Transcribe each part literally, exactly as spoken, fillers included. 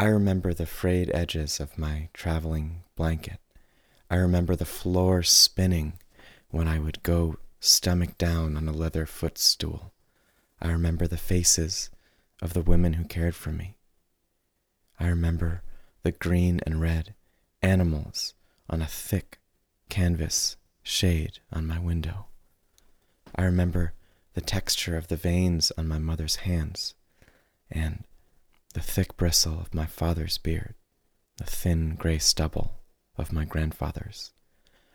I remember the frayed edges of my traveling blanket. I remember the floor spinning when I would go stomach down on a leather footstool. I remember the faces of the women who cared for me. I remember the green and red animals on a thick canvas shade on my window. I remember the texture of the veins on my mother's hands and the thick bristle of my father's beard, the thin gray stubble of my grandfather's.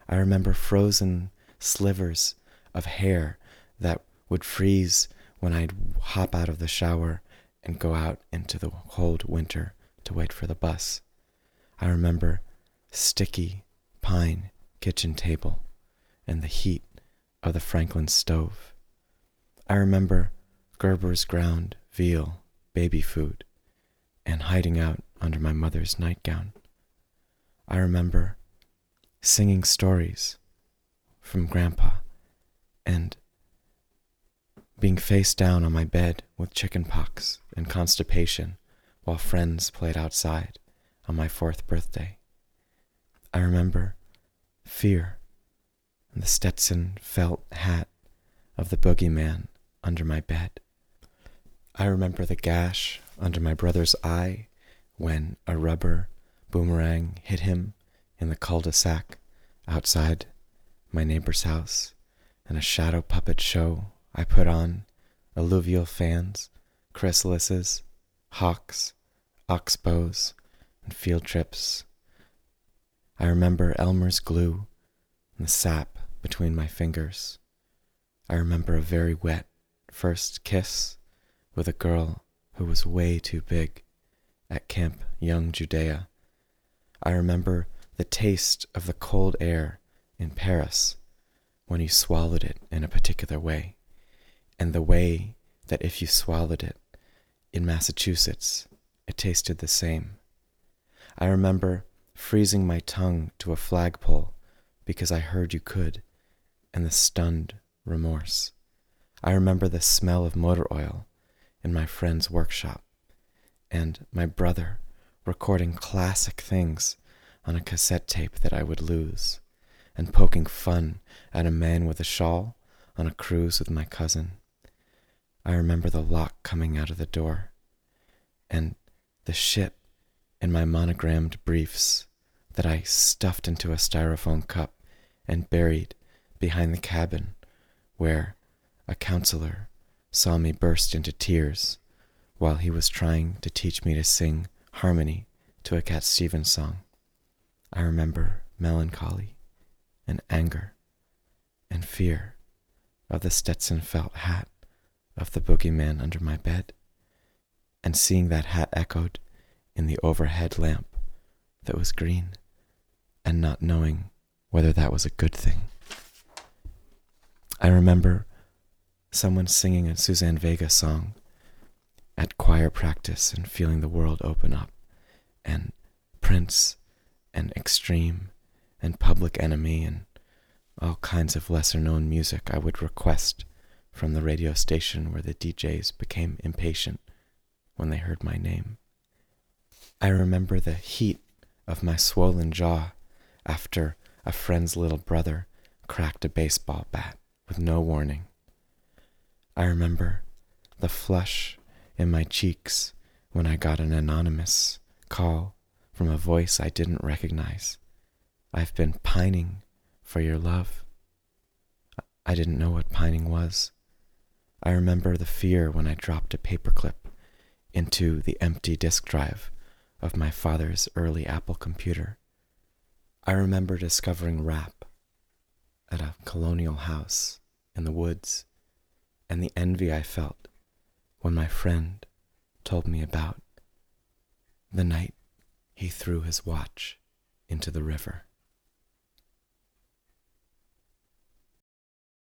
I remember frozen slivers of hair that would freeze when I'd hop out of the shower and go out into the cold winter to wait for the bus. I remember sticky pine kitchen table and the heat of the Franklin stove. I remember Gerber's ground veal baby food and hiding out under my mother's nightgown. I remember singing stories from Grandpa and being face down on my bed with chicken pox and constipation while friends played outside on my fourth birthday. I remember fear and the Stetson felt hat of the boogeyman under my bed. I remember the gash under my brother's eye when a rubber boomerang hit him in the cul-de-sac outside my neighbor's house, and a shadow puppet show I put on alluvial fans, chrysalises, hawks, oxbows, and field trips. I remember Elmer's glue and the sap between my fingers. I remember a very wet first kiss with a girl who was way too big at Camp Young Judea. I remember the taste of the cold air in Paris when you swallowed it in a particular way, and the way that if you swallowed it in Massachusetts, it tasted the same. I remember freezing my tongue to a flagpole because I heard you could, and the stunned remorse. I remember the smell of motor oil in my friend's workshop, and my brother recording classic things on a cassette tape that I would lose, and poking fun at a man with a shawl on a cruise with my cousin. I remember the lock coming out of the door, and the shit in my monogrammed briefs that I stuffed into a styrofoam cup and buried behind the cabin, where a counselor saw me burst into tears while he was trying to teach me to sing harmony to a Cat Stevens song. I remember melancholy and anger and fear of the Stetson felt hat of the boogeyman under my bed, and seeing that hat echoed in the overhead lamp that was green, and not knowing whether that was a good thing. I remember someone singing a Suzanne Vega song at choir practice and feeling the world open up, and Prince and Extreme and Public Enemy and all kinds of lesser-known music I would request from the radio station where the D Js became impatient when they heard my name. I remember the heat of my swollen jaw after a friend's little brother cracked a baseball bat with no warning. I remember the flush in my cheeks when I got an anonymous call from a voice I didn't recognize. I've been pining for your love. I didn't know what pining was. I remember the fear when I dropped a paperclip into the empty disk drive of my father's early Apple computer. I remember discovering rap at a colonial house in the woods, and the envy I felt when my friend told me about the night he threw his watch into the river.